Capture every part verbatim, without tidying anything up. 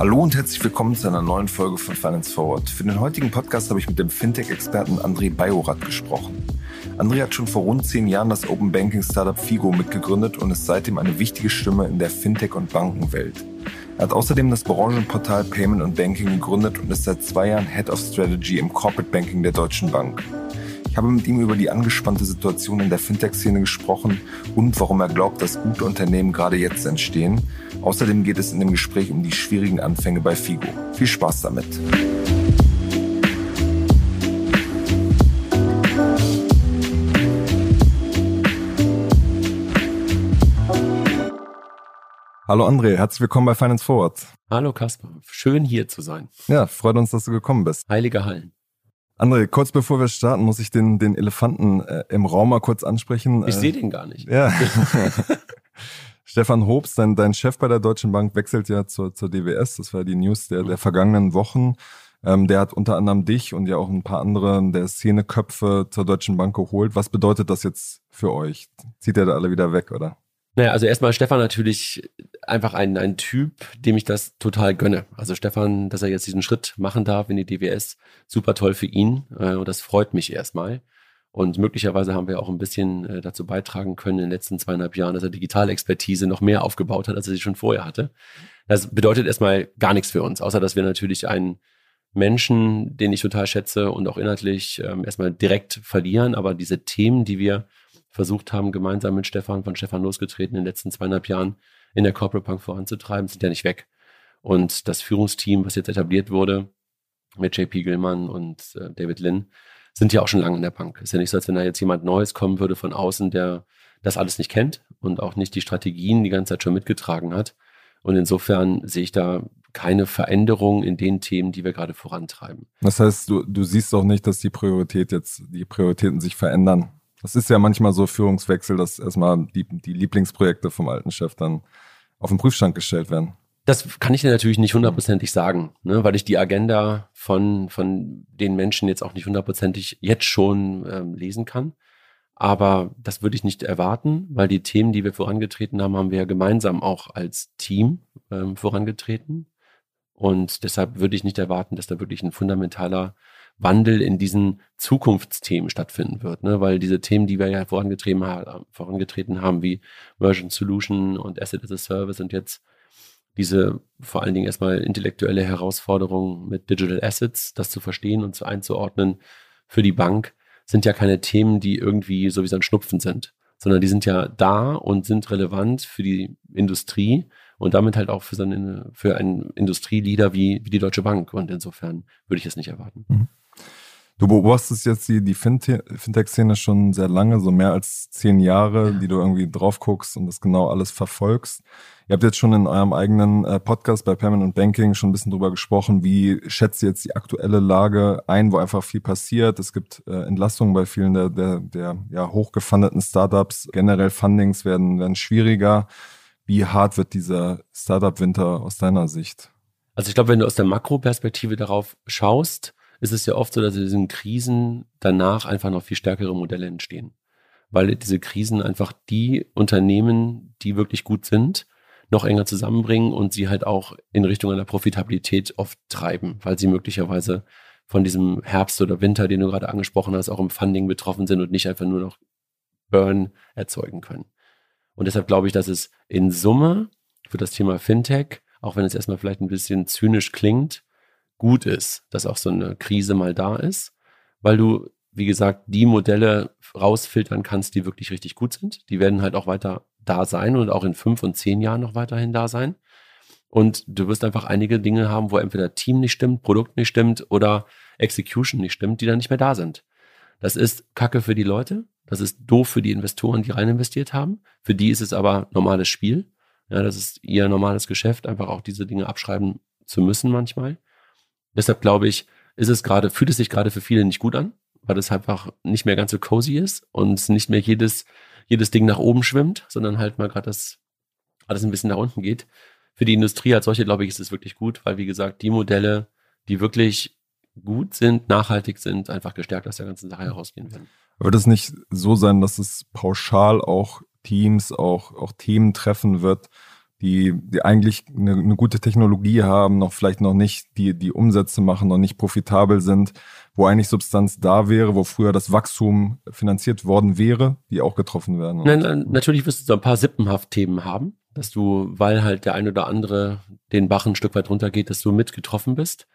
Hallo und herzlich willkommen zu einer neuen Folge von Finance Forward. Für den heutigen Podcast habe ich mit dem Fintech-Experten André Bajorath gesprochen. André hat schon vor rund zehn Jahren das Open Banking Startup Figo mitgegründet und ist seitdem eine wichtige Stimme in der Fintech- und Bankenwelt. Er hat außerdem das Branchenportal Payment and Banking gegründet und ist seit zwei Jahren Head of Strategy im Corporate Banking der Deutschen Bank. Ich habe mit ihm über die angespannte Situation in der Fintech-Szene gesprochen und warum er glaubt, dass gute Unternehmen gerade jetzt entstehen. Außerdem geht es in dem Gespräch um die schwierigen Anfänge bei Figo. Viel Spaß damit. Hallo André, herzlich willkommen bei Finance Forward. Hallo Kaspar, schön hier zu sein. Ja, freut uns, dass du gekommen bist. Heilige Hallen. André, kurz bevor wir starten, muss ich den, den Elefanten äh, im Raum mal kurz ansprechen. Ich äh, sehe den gar nicht. Ja. Stefan Hobbs, dein, dein Chef bei der Deutschen Bank, wechselt ja zur, zur D W S. Das war die News der, der vergangenen Wochen. Ähm, der hat unter anderem dich und ja auch ein paar andere der Szeneköpfe zur Deutschen Bank geholt. Was bedeutet das jetzt für euch? Zieht er da alle wieder weg, oder? Naja, also erstmal Stefan natürlich einfach ein, ein Typ, dem ich das total gönne. Also Stefan, dass er jetzt diesen Schritt machen darf in die D W S, super toll für ihn äh, und das freut mich erstmal. Und möglicherweise haben wir auch ein bisschen äh, dazu beitragen können in den letzten zweieinhalb Jahren, dass er Digitalexpertise noch mehr aufgebaut hat, als er sie schon vorher hatte. Das bedeutet erstmal gar nichts für uns, außer dass wir natürlich einen Menschen, den ich total schätze und auch inhaltlich äh, erstmal direkt verlieren. Aber diese Themen, die wir versucht haben, gemeinsam mit Stefan, von Stefan losgetreten, in den letzten zweieinhalb Jahren in der Corporate Bank voranzutreiben, sind ja nicht weg. Und das Führungsteam, was jetzt etabliert wurde, mit J P Gilman und äh, David Lynn, sind ja auch schon lange in der Bank. Ist ja nicht so, als wenn da jetzt jemand Neues kommen würde von außen, der das alles nicht kennt und auch nicht die Strategien die ganze Zeit schon mitgetragen hat. Und insofern sehe ich da keine Veränderung in den Themen, die wir gerade vorantreiben. Das heißt, du, du siehst doch nicht, dass die Priorität jetzt, die Prioritäten sich verändern. Das ist ja manchmal so Führungswechsel, dass erstmal die, die Lieblingsprojekte vom alten Chef dann auf den Prüfstand gestellt werden. Das kann ich dir natürlich nicht hundertprozentig sagen, ne, weil ich die Agenda von, von den Menschen jetzt auch nicht hundertprozentig jetzt schon ähm, lesen kann. Aber das würde ich nicht erwarten, weil die Themen, die wir vorangetreten haben, haben wir ja gemeinsam auch als Team ähm, vorangetreten. Und deshalb würde ich nicht erwarten, dass da wirklich ein fundamentaler Wandel in diesen Zukunftsthemen stattfinden wird, ne? Weil diese Themen, die wir ja vorangetrieben haben, vorangetreten haben, wie Merchant Solution und Asset as a Service und jetzt diese vor allen Dingen erstmal intellektuelle Herausforderung mit Digital Assets, das zu verstehen und zu einzuordnen für die Bank, sind ja keine Themen, die irgendwie so wie so ein Schnupfen sind, sondern die sind ja da und sind relevant für die Industrie und damit halt auch für, so einen, für einen Industrieleader wie, wie die Deutsche Bank. Und insofern würde ich das nicht erwarten. Mhm. Du beobachtest jetzt die, die Fintech-Szene schon sehr lange, so mehr als zehn Jahre, ja, die du irgendwie drauf guckst und das genau alles verfolgst. Ihr habt jetzt schon in eurem eigenen Podcast bei Payment and Banking schon ein bisschen drüber gesprochen, wie schätzt ihr jetzt die aktuelle Lage ein, wo einfach viel passiert. Es gibt äh, Entlastungen bei vielen der, der, der ja, hochgefundeten Startups. Generell Fundings werden, werden schwieriger. Wie hart wird dieser Startup-Winter aus deiner Sicht? Also ich glaube, wenn du aus der Makroperspektive darauf schaust, ist es ja oft so, dass in diesen Krisen danach einfach noch viel stärkere Modelle entstehen. Weil diese Krisen einfach die Unternehmen, die wirklich gut sind, noch enger zusammenbringen und sie halt auch in Richtung einer Profitabilität oft treiben, weil sie möglicherweise von diesem Herbst oder Winter, den du gerade angesprochen hast, auch im Funding betroffen sind und nicht einfach nur noch Burn erzeugen können. Und deshalb glaube ich, dass es in Summe für das Thema Fintech, auch wenn es erstmal vielleicht ein bisschen zynisch klingt, gut ist, dass auch so eine Krise mal da ist, weil du, wie gesagt, die Modelle rausfiltern kannst, die wirklich richtig gut sind. Die werden halt auch weiter da sein und auch in fünf und zehn Jahren noch weiterhin da sein. Und du wirst einfach einige Dinge haben, wo entweder Team nicht stimmt, Produkt nicht stimmt oder Execution nicht stimmt, die dann nicht mehr da sind. Das ist Kacke für die Leute, das ist doof für die Investoren, die rein investiert haben. Für die ist es aber normales Spiel. Ja, das ist ihr normales Geschäft, einfach auch diese Dinge abschreiben zu müssen manchmal. Deshalb glaube ich, ist es gerade, fühlt es sich gerade für viele nicht gut an, weil es einfach nicht mehr ganz so cozy ist und nicht mehr jedes, jedes Ding nach oben schwimmt, sondern halt mal gerade das alles ein bisschen nach unten geht. Für die Industrie als solche, glaube ich, ist es wirklich gut, weil, wie gesagt, die Modelle, die wirklich gut sind, nachhaltig sind, einfach gestärkt aus der ganzen Sache herausgehen werden. Wird es nicht so sein, dass es pauschal auch Teams, auch, auch Themen treffen wird, die, die eigentlich eine, eine gute Technologie haben, noch vielleicht noch nicht die, die Umsätze machen, noch nicht profitabel sind, wo eigentlich Substanz da wäre, wo früher das Wachstum finanziert worden wäre, die auch getroffen werden. Nein, nein, natürlich wirst du so ein paar sippenhaft Themen haben, dass du, weil halt der ein oder andere den Bach ein Stück weit runtergeht, dass du mit getroffen bist.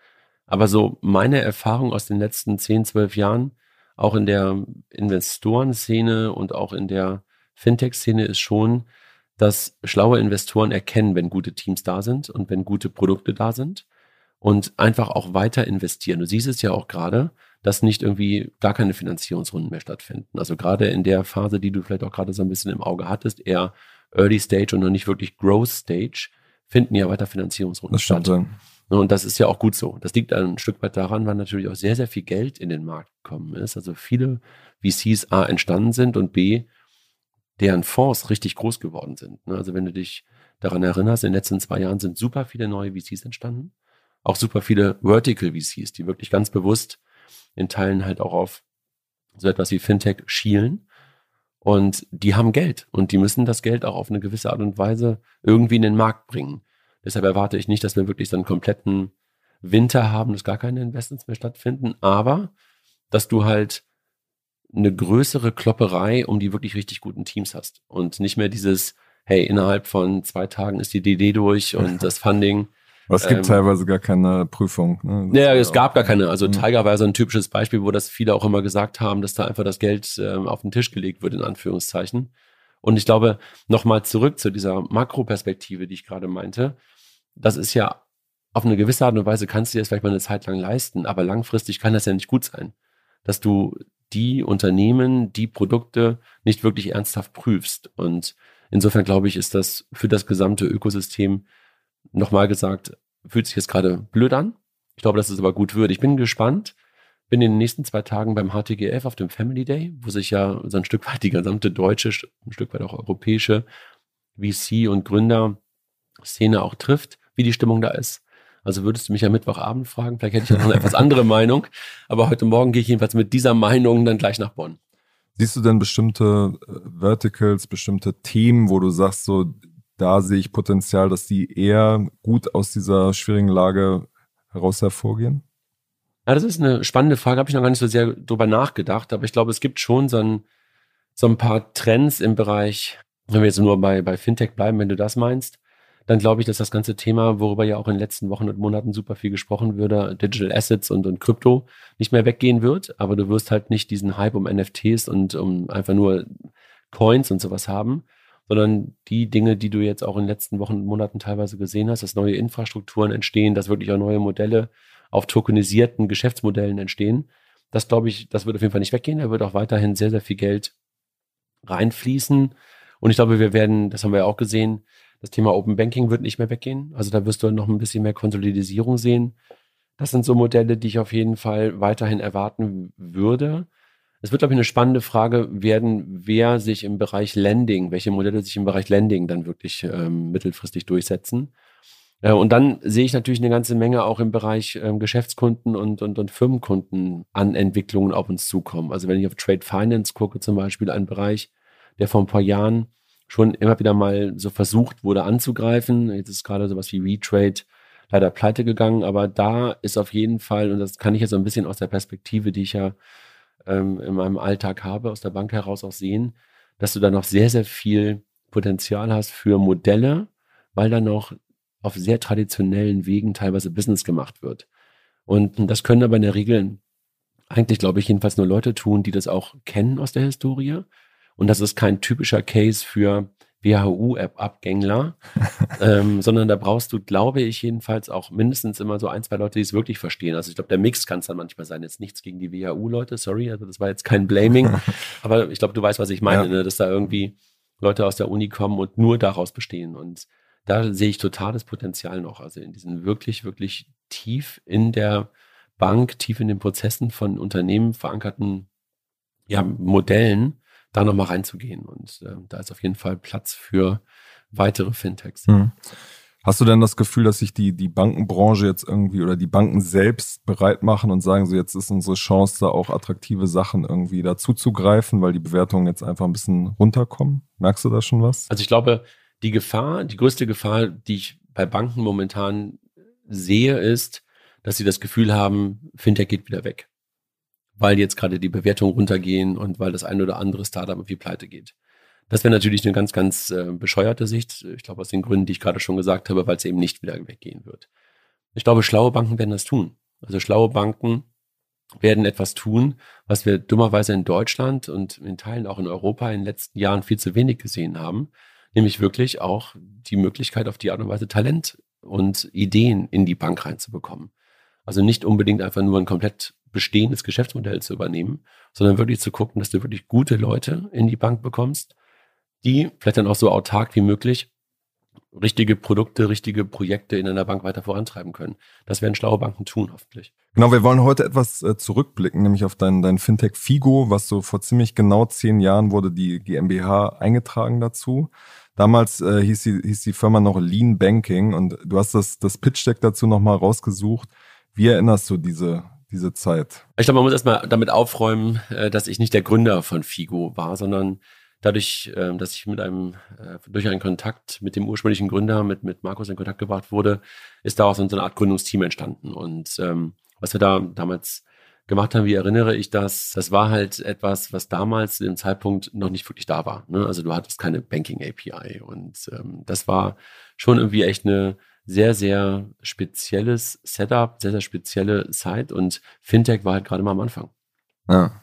Aber so meine Erfahrung aus den letzten zehn, zwölf Jahren, auch in der Investorenszene und auch in der Fintech-Szene ist schon, dass schlaue Investoren erkennen, wenn gute Teams da sind und wenn gute Produkte da sind und einfach auch weiter investieren. Du siehst es ja auch gerade, dass nicht irgendwie gar keine Finanzierungsrunden mehr stattfinden. Also gerade in der Phase, die du vielleicht auch gerade so ein bisschen im Auge hattest, eher Early Stage und noch nicht wirklich Growth Stage, finden ja weiter Finanzierungsrunden das statt. Sein. Und das ist ja auch gut so. Das liegt ein Stück weit daran, weil natürlich auch sehr, sehr viel Geld in den Markt gekommen ist. Also viele V Cs A entstanden sind und B, deren Fonds richtig groß geworden sind. Also wenn du dich daran erinnerst, in den letzten zwei Jahren sind super viele neue V Cs entstanden. Auch super viele Vertical V Cs, die wirklich ganz bewusst in Teilen halt auch auf so etwas wie Fintech schielen. Und die haben Geld und die müssen das Geld auch auf eine gewisse Art und Weise irgendwie in den Markt bringen. Deshalb erwarte ich nicht, dass wir wirklich so einen kompletten Winter haben, dass gar keine Investments mehr stattfinden, aber dass du halt eine größere Klopperei um die wirklich richtig guten Teams hast und nicht mehr dieses, hey, innerhalb von zwei Tagen ist die D D durch und das Funding. Aber es gibt ähm, teilweise gar keine Prüfung. Ne? Ja, es gab gar keine. Also Tiger war so ein typisches Beispiel, wo das viele auch immer gesagt haben, dass da einfach das Geld ähm, auf den Tisch gelegt wird, in Anführungszeichen. Und ich glaube, nochmal zurück zu dieser Makroperspektive, die ich gerade meinte, das ist ja auf eine gewisse Art und Weise, kannst du dir das vielleicht mal eine Zeit lang leisten, aber langfristig kann das ja nicht gut sein, dass du die Unternehmen, die Produkte nicht wirklich ernsthaft prüfst. Und insofern glaube ich, ist das für das gesamte Ökosystem, nochmal gesagt, fühlt sich jetzt gerade blöd an. Ich glaube, dass es aber gut wird. Ich bin gespannt. Bin in den nächsten zwei Tagen beim H T G F auf dem Family Day, wo sich ja so ein Stück weit die gesamte deutsche, ein Stück weit auch europäische V C- und Gründer-Szene auch trifft, wie die Stimmung da ist. Also würdest du mich ja Mittwochabend fragen, vielleicht hätte ich noch eine etwas andere Meinung, aber heute Morgen gehe ich jedenfalls mit dieser Meinung dann gleich nach Bonn. Siehst du denn bestimmte Verticals, bestimmte Themen, wo du sagst, so da sehe ich Potenzial, dass die eher gut aus dieser schwierigen Lage heraus hervorgehen? Ja, das ist eine spannende Frage, habe ich noch gar nicht so sehr drüber nachgedacht, aber ich glaube, es gibt schon so ein, so ein paar Trends im Bereich, wenn wir jetzt nur bei, bei Fintech bleiben, wenn du das meinst, dann glaube ich, dass das ganze Thema, worüber ja auch in den letzten Wochen und Monaten super viel gesprochen würde, Digital Assets und, und Krypto, nicht mehr weggehen wird, aber du wirst halt nicht diesen Hype um N F Ts und um einfach nur Coins und sowas haben, sondern die Dinge, die du jetzt auch in den letzten Wochen und Monaten teilweise gesehen hast, dass neue Infrastrukturen entstehen, dass wirklich auch neue Modelle auf tokenisierten Geschäftsmodellen entstehen. Das glaube ich, das wird auf jeden Fall nicht weggehen. Da wird auch weiterhin sehr, sehr viel Geld reinfließen. Und ich glaube, wir werden, das haben wir ja auch gesehen, das Thema Open Banking wird nicht mehr weggehen. Also da wirst du noch ein bisschen mehr Konsolidierung sehen. Das sind so Modelle, die ich auf jeden Fall weiterhin erwarten würde. Es wird, glaube ich, eine spannende Frage werden, wer sich im Bereich Lending, welche Modelle sich im Bereich Lending dann wirklich ähm, mittelfristig durchsetzen. Äh, und dann sehe ich natürlich eine ganze Menge auch im Bereich ähm, Geschäftskunden und, und, und Firmenkunden an Entwicklungen auf uns zukommen. Also wenn ich auf Trade Finance gucke, zum Beispiel ein Bereich, der vor ein paar Jahren schon immer wieder mal so versucht wurde anzugreifen. Jetzt ist gerade sowas wie Retrade leider pleite gegangen, aber da ist auf jeden Fall, und das kann ich jetzt so ein bisschen aus der Perspektive, die ich ja in meinem Alltag habe, aus der Bank heraus auch sehen, dass du da noch sehr, sehr viel Potenzial hast für Modelle, weil da noch auf sehr traditionellen Wegen teilweise Business gemacht wird. Und das können aber in der Regel eigentlich, glaube ich, jedenfalls nur Leute tun, die das auch kennen aus der Historie. Und das ist kein typischer Case für W H U-App-Abgängler, ähm, sondern da brauchst du, glaube ich, jedenfalls auch mindestens immer so ein, zwei Leute, die es wirklich verstehen. Also ich glaube, der Mix kann es dann manchmal sein. Jetzt nichts gegen die W H U-Leute, sorry, also das war jetzt kein Blaming, aber ich glaube, du weißt, was ich meine, ja. Ne? Dass da irgendwie Leute aus der Uni kommen und nur daraus bestehen. Und da sehe ich totales Potenzial noch, also in diesen wirklich, wirklich tief in der Bank, tief in den Prozessen von Unternehmen verankerten ja, Modellen, da nochmal reinzugehen. Und äh, da ist auf jeden Fall Platz für weitere Fintechs. Mhm. Hast du denn das Gefühl, dass sich die, die Bankenbranche jetzt irgendwie oder die Banken selbst bereit machen und sagen so, jetzt ist unsere Chance, da auch attraktive Sachen irgendwie dazu zu greifen, weil die Bewertungen jetzt einfach ein bisschen runterkommen? Merkst du da schon was? Also ich glaube, die Gefahr, die größte Gefahr, die ich bei Banken momentan sehe, ist, dass sie das Gefühl haben, Fintech geht wieder weg, weil jetzt gerade die Bewertungen runtergehen und weil das ein oder andere Startup irgendwie pleite geht. Das wäre natürlich eine ganz, ganz äh, bescheuerte Sicht. Ich glaube, aus den Gründen, die ich gerade schon gesagt habe, weil es eben nicht wieder weggehen wird. Ich glaube, schlaue Banken werden das tun. Also schlaue Banken werden etwas tun, was wir dummerweise in Deutschland und in Teilen auch in Europa in den letzten Jahren viel zu wenig gesehen haben. Nämlich wirklich auch die Möglichkeit, auf die Art und Weise Talent und Ideen in die Bank reinzubekommen. Also nicht unbedingt einfach nur ein komplett bestehendes Geschäftsmodell zu übernehmen, sondern wirklich zu gucken, dass du wirklich gute Leute in die Bank bekommst, die vielleicht dann auch so autark wie möglich richtige Produkte, richtige Projekte in einer Bank weiter vorantreiben können. Das werden schlaue Banken tun, hoffentlich. Genau, wir wollen heute etwas äh, zurückblicken, nämlich auf dein, dein Fintech Figo, was so vor ziemlich genau zehn Jahren wurde die GmbH eingetragen dazu. Damals äh, hieß, die, hieß die Firma noch Lean Banking und du hast das, das Pitch-Deck dazu nochmal rausgesucht. Wie erinnerst du diese, diese Zeit? Ich glaube, man muss erstmal damit aufräumen, äh, dass ich nicht der Gründer von Figo war, sondern dadurch, dass ich mit einem, durch einen Kontakt mit dem ursprünglichen Gründer, mit, mit Markus in Kontakt gebracht wurde, ist daraus so eine Art Gründungsteam entstanden. Und ähm, was wir da damals gemacht haben, wie erinnere ich das, das war halt etwas, was damals zu dem Zeitpunkt noch nicht wirklich da war. Ne? Also du hattest keine Banking-A P I. Und ähm, das war schon irgendwie echt eine sehr, sehr spezielles Setup, sehr, sehr spezielle Zeit. Und Fintech war halt gerade mal am Anfang. Ja.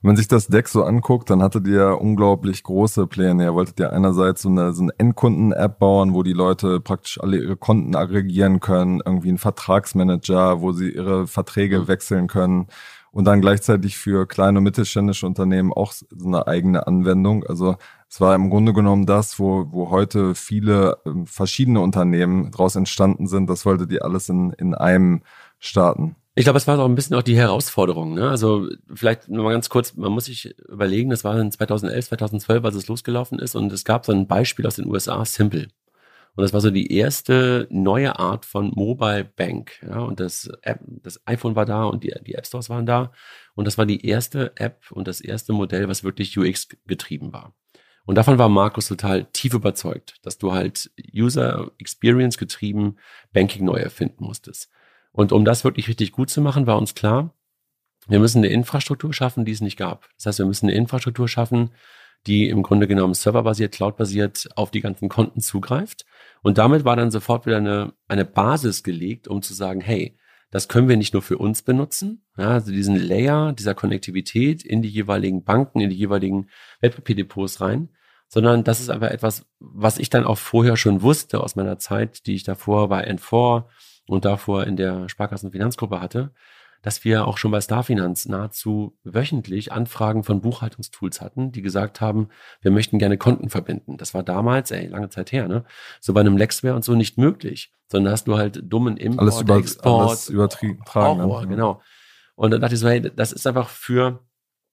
Wenn man sich das Deck so anguckt, dann hattet ihr unglaublich große Pläne. Ihr wolltet ja einerseits so eine, so eine Endkunden-App bauen, wo die Leute praktisch alle ihre Konten aggregieren können, irgendwie einen Vertragsmanager, wo sie ihre Verträge wechseln können und dann gleichzeitig für kleine und mittelständische Unternehmen auch so eine eigene Anwendung. Also es war im Grunde genommen das, wo, wo heute viele verschiedene Unternehmen daraus entstanden sind. Das wolltet ihr alles in, in einem starten. Ich glaube, es war auch ein bisschen auch die Herausforderung. Ne? Also vielleicht nur mal ganz kurz, man muss sich überlegen, das war in zweitausendelf, zweitausendzwölf, als es losgelaufen ist und es gab so ein Beispiel aus den U S A, Simple. Und das war so die erste neue Art von Mobile Bank. Ja? Und das, App, das iPhone war da und die, die App Stores waren da und das war die erste App und das erste Modell, was wirklich U X getrieben war. Und davon war Markus total tief überzeugt, dass du halt User Experience getrieben Banking neu erfinden musstest. Und um das wirklich richtig gut zu machen, war uns klar, wir müssen eine Infrastruktur schaffen, die es nicht gab. Das heißt, wir müssen eine Infrastruktur schaffen, die im Grunde genommen serverbasiert, cloudbasiert auf die ganzen Konten zugreift. Und damit war dann sofort wieder eine, eine Basis gelegt, um zu sagen, hey, das können wir nicht nur für uns benutzen. Ja, also diesen Layer dieser Konnektivität in die jeweiligen Banken, in die jeweiligen Wertpapierdepots rein, sondern das ist einfach etwas, was ich dann auch vorher schon wusste aus meiner Zeit, die ich davor bei Enfor und davor in der Sparkassenfinanzgruppe hatte, dass wir auch schon bei Starfinanz nahezu wöchentlich Anfragen von Buchhaltungstools hatten, die gesagt haben, wir möchten gerne Konten verbinden. Das war damals, ey, lange Zeit her, ne? So bei einem Lexware und so nicht möglich, sondern hast du halt dummen Import, alles über, Export, alles übertragen, Horror, ja. Genau. Und dann dachte ich so, hey, das ist einfach für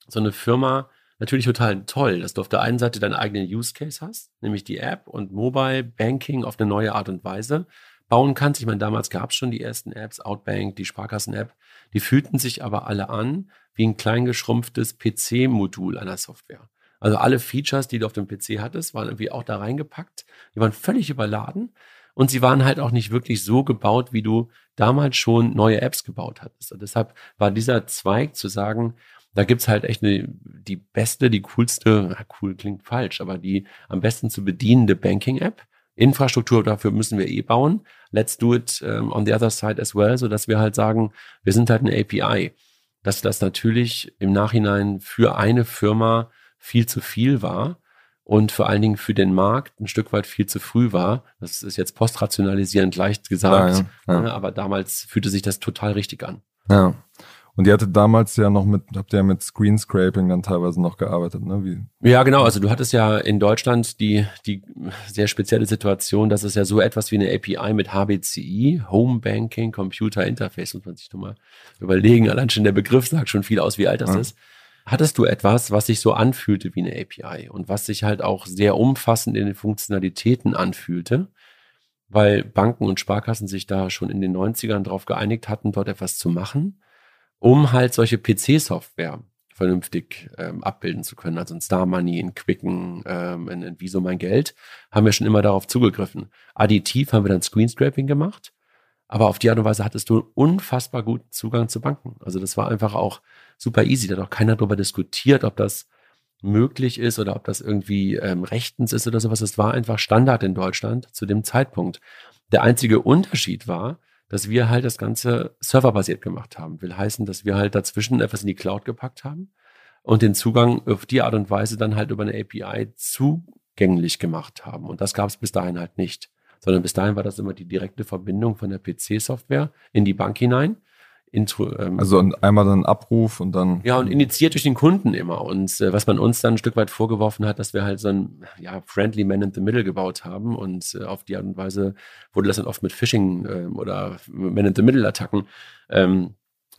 so eine Firma natürlich total toll, dass du auf der einen Seite deinen eigenen Use Case hast, nämlich die App und Mobile Banking auf eine neue Art und Weise bauen kannst. Ich meine, damals gab es schon die ersten Apps, Outbank, die Sparkassen-App. Die fühlten sich aber alle an wie ein kleingeschrumpftes P C-Modul einer Software. Also alle Features, die du auf dem P C hattest, waren irgendwie auch da reingepackt. Die waren völlig überladen und sie waren halt auch nicht wirklich so gebaut, wie du damals schon neue Apps gebaut hattest. Und deshalb war dieser Zweig zu sagen, da gibt's halt echt eine, die beste, die coolste, na cool klingt falsch, aber die am besten zu bedienende Banking-App. Infrastruktur dafür müssen wir eh bauen. Let's do it um, on the other side as well, sodass wir halt sagen, wir sind halt eine A P I. Dass das natürlich im Nachhinein für eine Firma viel zu viel war und vor allen Dingen für den Markt ein Stück weit viel zu früh war. Das ist jetzt postrationalisierend leicht gesagt, ja, ja, ja. Aber damals fühlte sich das total richtig an. Ja, und ihr hattet damals ja noch mit, habt ihr ja mit Screenscraping dann teilweise noch gearbeitet, ne? Wie? Ja, genau. Also du hattest ja in Deutschland die, die sehr spezielle Situation, dass es ja so etwas wie eine A P I mit H B C I, Home Banking Computer Interface, muss man sich doch mal überlegen. Allein schon der Begriff sagt schon viel aus, wie alt das ja. ist. Hattest du etwas, was sich so anfühlte wie eine A P I und was sich halt auch sehr umfassend in den Funktionalitäten anfühlte? weil Banken und Sparkassen sich da schon in den neunzigern darauf geeinigt hatten, dort etwas zu machen, um halt solche P C-Software vernünftig ähm, abbilden zu können. Also in Star Money, in Quicken, ähm, in, in Wieso mein Geld, haben wir schon immer darauf zugegriffen. Additiv haben wir dann Screenstrapping gemacht, aber auf die Art und Weise hattest du unfassbar guten Zugang zu Banken. Also das war einfach auch super easy. Da hat auch keiner darüber diskutiert, ob das möglich ist oder ob das irgendwie ähm, rechtens ist oder sowas. Das war einfach Standard in Deutschland zu dem Zeitpunkt. Der einzige Unterschied war, dass wir halt das Ganze serverbasiert gemacht haben. Will heißen, dass wir halt dazwischen etwas in die Cloud gepackt haben und den Zugang auf die Art und Weise dann halt über eine A P I zugänglich gemacht haben. Und das gab es bis dahin halt nicht. Sondern bis dahin war das immer die direkte Verbindung von der P C-Software in die Bank hinein. Intro, ähm, also einmal dann Abruf und dann... Ja, und initiiert durch den Kunden immer. Und äh, was man uns dann ein Stück weit vorgeworfen hat, dass wir halt so ein ja, friendly man in the middle gebaut haben. Und äh, auf die Art und Weise wurde das dann oft mit Phishing äh, oder man in the middle Attacken ähm,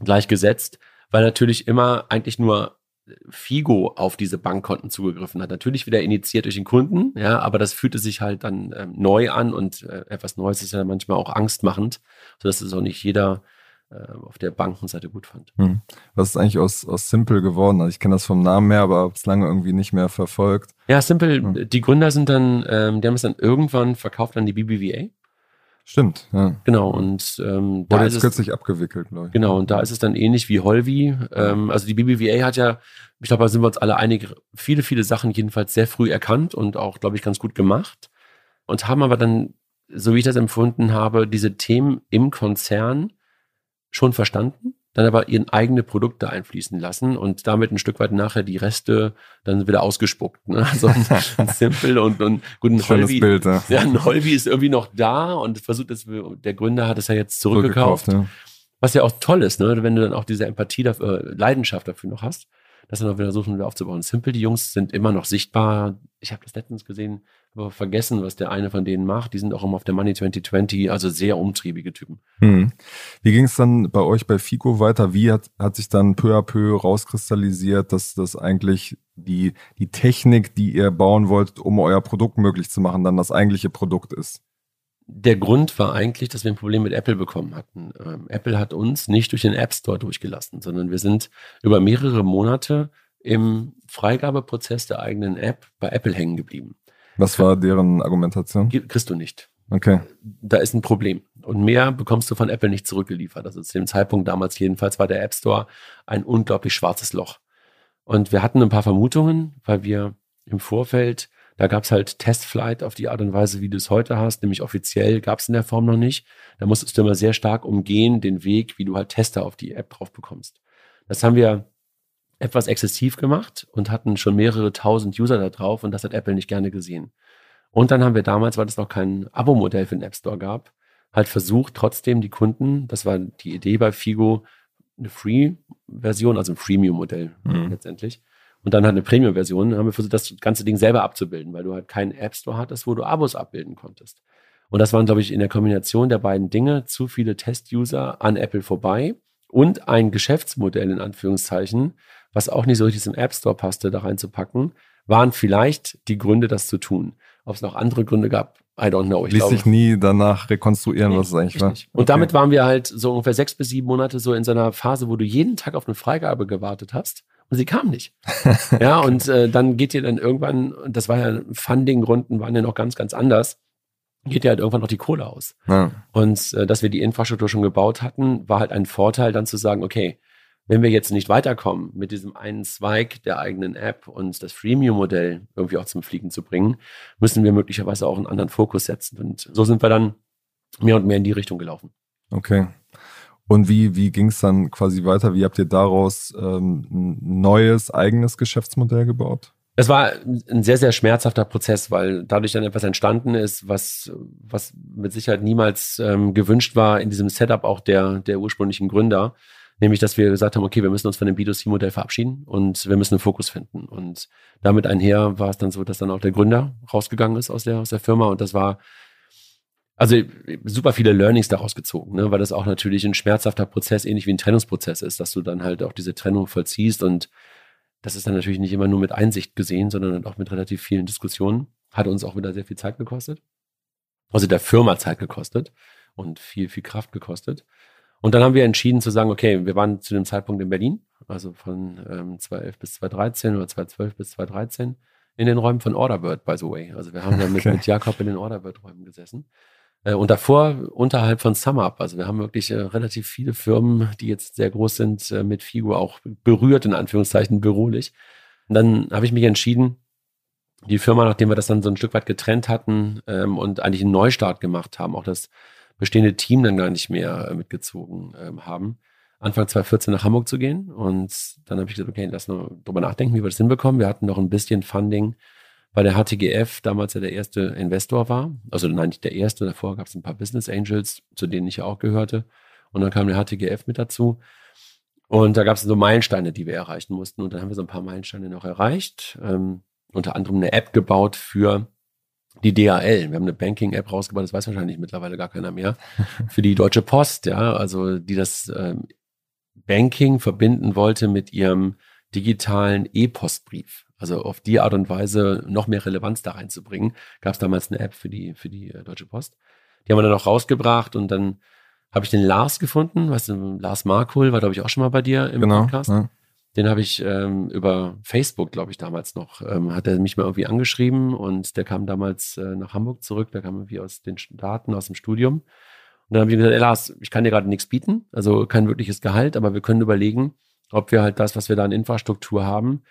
gleichgesetzt, weil natürlich immer eigentlich nur Figo auf diese Bankkonten zugegriffen hat. Natürlich wieder initiiert durch den Kunden, ja, aber das fühlte sich halt dann äh, neu an und äh, etwas Neues ist ja manchmal auch angstmachend, sodass es auch nicht jeder auf der Bankenseite gut fand. Hm. Was ist eigentlich aus, aus Simple geworden? Also ich kenne das vom Namen her, aber habe es lange irgendwie nicht mehr verfolgt. Ja, Simple, hm. die Gründer sind dann, ähm, die haben es dann irgendwann verkauft an die B B V A. Stimmt, ja. Genau, und ähm, da ist es... Wurde jetzt kürzlich abgewickelt, glaube ich. Genau, und da ist es dann ähnlich wie Holvi. Ähm, also die B B V A hat ja, ich glaube, da sind wir uns alle einig, viele, viele Sachen jedenfalls sehr früh erkannt und auch, glaube ich, ganz gut gemacht. Und haben aber dann, so wie ich das empfunden habe, diese Themen im Konzern schon verstanden, dann aber ihren eigene Produkte einfließen lassen und damit ein Stück weit nachher die Reste dann wieder ausgespuckt. Ne? Also Simple und, und gut, ein Holvi, Bild, ja. Ja, ein Holvi ist irgendwie noch da und versucht, dass wir, der Gründer hat es ja jetzt zurückgekauft. zurückgekauft ja. Was ja auch toll ist, ne? Wenn du dann auch diese Empathie, dafür, Leidenschaft dafür noch hast, das dann auch wieder so wieder aufzubauen. Simple, die Jungs sind immer noch sichtbar. Ich habe das letztens gesehen, aber vergessen, was der eine von denen macht. Die sind auch immer auf der Money zwanzig zwanzig, also sehr umtriebige Typen. Hm. Wie ging es dann bei euch bei Figo weiter? Wie hat, hat sich dann peu à peu rauskristallisiert, dass das eigentlich die, die Technik, die ihr bauen wollt, um euer Produkt möglich zu machen, dann das eigentliche Produkt ist? Der Grund war eigentlich, dass wir ein Problem mit Apple bekommen hatten. Ähm, Apple hat uns nicht durch den App Store durchgelassen, sondern wir sind über mehrere Monate im Freigabeprozess der eigenen App bei Apple hängen geblieben. Was war deren Argumentation? Kriegst du nicht. Okay. Da ist ein Problem. Und mehr bekommst du von Apple nicht zurückgeliefert. Also zu dem Zeitpunkt damals jedenfalls war der App Store ein unglaublich schwarzes Loch. Und wir hatten ein paar Vermutungen, weil wir im Vorfeld, da gab es halt Testflight auf die Art und Weise, wie du es heute hast, nämlich offiziell gab es in der Form noch nicht. Da musstest du immer sehr stark umgehen, den Weg, wie du halt Tester auf die App drauf bekommst. Das haben wir etwas exzessiv gemacht und hatten schon mehrere tausend User da drauf und das hat Apple nicht gerne gesehen. Und dann haben wir damals, weil es noch kein Abo-Modell für den App Store gab, halt versucht, trotzdem die Kunden, das war die Idee bei Figo, eine Free-Version, also ein Freemium-Modell mhm. letztendlich, und dann halt eine Premium-Version, haben wir versucht, das ganze Ding selber abzubilden, weil du halt keinen App Store hattest, wo du Abos abbilden konntest. Und das waren, glaube ich, in der Kombination der beiden Dinge zu viele Test-User an Apple vorbei und ein Geschäftsmodell in Anführungszeichen, was auch nicht so richtig zum App Store passte, da reinzupacken, waren vielleicht die Gründe, das zu tun. Ob es noch andere Gründe gab, I don't know. Ich Ließ glaube, sich nie danach rekonstruieren, nee, was es eigentlich war. Nicht. Und okay. Damit waren wir halt so ungefähr sechs bis sieben Monate so in so einer Phase, wo du jeden Tag auf eine Freigabe gewartet hast und sie kam nicht. Ja, und äh, dann geht dir dann irgendwann, und das war ja, Funding-Runden waren ja noch ganz, ganz anders, geht dir halt irgendwann noch die Kohle aus. Ja. Und äh, dass wir die Infrastruktur schon gebaut hatten, war halt ein Vorteil, dann zu sagen, okay, wenn wir jetzt nicht weiterkommen mit diesem einen Zweig der eigenen App und das Freemium-Modell irgendwie auch zum Fliegen zu bringen, müssen wir möglicherweise auch einen anderen Fokus setzen. Und so sind wir dann mehr und mehr in die Richtung gelaufen. Okay. Und wie, wie ging es dann quasi weiter? Wie habt ihr daraus ähm, ein neues, eigenes Geschäftsmodell gebaut? Es war ein sehr, sehr schmerzhafter Prozess, weil dadurch dann etwas entstanden ist, was, was mit Sicherheit niemals ähm, gewünscht war in diesem Setup auch der, der ursprünglichen Gründer. Nämlich, dass wir gesagt haben, okay, wir müssen uns von dem B zwei C-Modell verabschieden und wir müssen einen Fokus finden. Und damit einher war es dann so, dass dann auch der Gründer rausgegangen ist aus der, aus der Firma. Und das war, also super viele Learnings daraus gezogen, ne? Weil das auch natürlich ein schmerzhafter Prozess, ähnlich wie ein Trennungsprozess ist, dass du dann halt auch diese Trennung vollziehst. Und das ist dann natürlich nicht immer nur mit Einsicht gesehen, sondern auch mit relativ vielen Diskussionen. Hat uns auch wieder sehr viel Zeit gekostet. Also der Firma Zeit gekostet und viel, viel Kraft gekostet. Und dann haben wir entschieden zu sagen, okay, wir waren zu dem Zeitpunkt in Berlin, also von ähm, zweitausendelf bis zweitausenddreizehn oder zweitausendzwölf bis zweitausenddreizehn, in den Räumen von Orderbird, by the way. Also wir haben dann mit, okay. mit Jakob in den Orderbird-Räumen gesessen. Äh, und davor unterhalb von SumUp. Also wir haben wirklich äh, relativ viele Firmen, die jetzt sehr groß sind, äh, mit Figo auch berührt, in Anführungszeichen berührlich. Und dann habe ich mich entschieden, die Firma, nachdem wir das dann so ein Stück weit getrennt hatten ähm, und eigentlich einen Neustart gemacht haben, auch das bestehende Team dann gar nicht mehr äh, mitgezogen ähm, haben, Anfang zweitausendvierzehn nach Hamburg zu gehen. Und dann habe ich gesagt, okay, lass noch drüber nachdenken, wie wir das hinbekommen. Wir hatten noch ein bisschen Funding bei der H T G F, damals ja der erste Investor war. Also nein, nicht der erste, davor gab es ein paar Business Angels, zu denen ich auch gehörte. Und dann kam der H T G F mit dazu. Und da gab es so Meilensteine, die wir erreichen mussten. Und dann haben wir so ein paar Meilensteine noch erreicht. Ähm, unter anderem eine App gebaut für die D H L. Wir haben eine Banking-App rausgebaut, das weiß wahrscheinlich mittlerweile gar keiner mehr, für die Deutsche Post, ja, also die das ähm, Banking verbinden wollte mit ihrem digitalen E-Postbrief. Also auf die Art und Weise noch mehr Relevanz da reinzubringen, gab es damals eine App für die, für die äh, Deutsche Post. Die haben wir dann auch rausgebracht und dann habe ich den Lars gefunden, weißt du, Lars Markul war, glaube ich, auch schon mal bei dir im genau, Podcast. Ja. Den habe ich ähm, über Facebook, glaube ich, damals noch, ähm, hat er mich mal irgendwie angeschrieben und der kam damals äh, nach Hamburg zurück, der kam irgendwie aus den Staaten, aus dem Studium. Und dann habe ich gesagt, ey Lars, ich kann dir gerade nichts bieten, also kein wirkliches Gehalt, aber wir können überlegen, ob wir halt das, was wir da in Infrastruktur haben,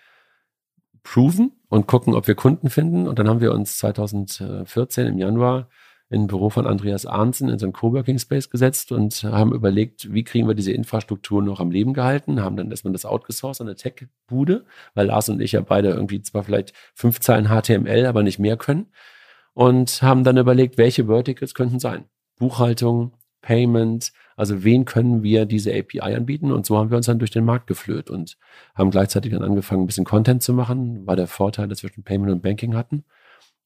proven und gucken, ob wir Kunden finden. Und dann haben wir uns zweitausendvierzehn im Januar in ein Büro von Andreas Ahnsen in so einen Coworking-Space gesetzt und haben überlegt, wie kriegen wir diese Infrastruktur noch am Leben gehalten, haben dann erstmal das outgesourced an eine Tech-Bude, weil Lars und ich ja beide irgendwie zwar vielleicht fünf Zeilen H T M L, aber nicht mehr können und haben dann überlegt, welche Verticals könnten sein. Buchhaltung, Payment, also wen können wir diese A P I anbieten und so haben wir uns dann durch den Markt geflöht und haben gleichzeitig dann angefangen, ein bisschen Content zu machen, war der Vorteil, dass wir schon Payment und Banking hatten.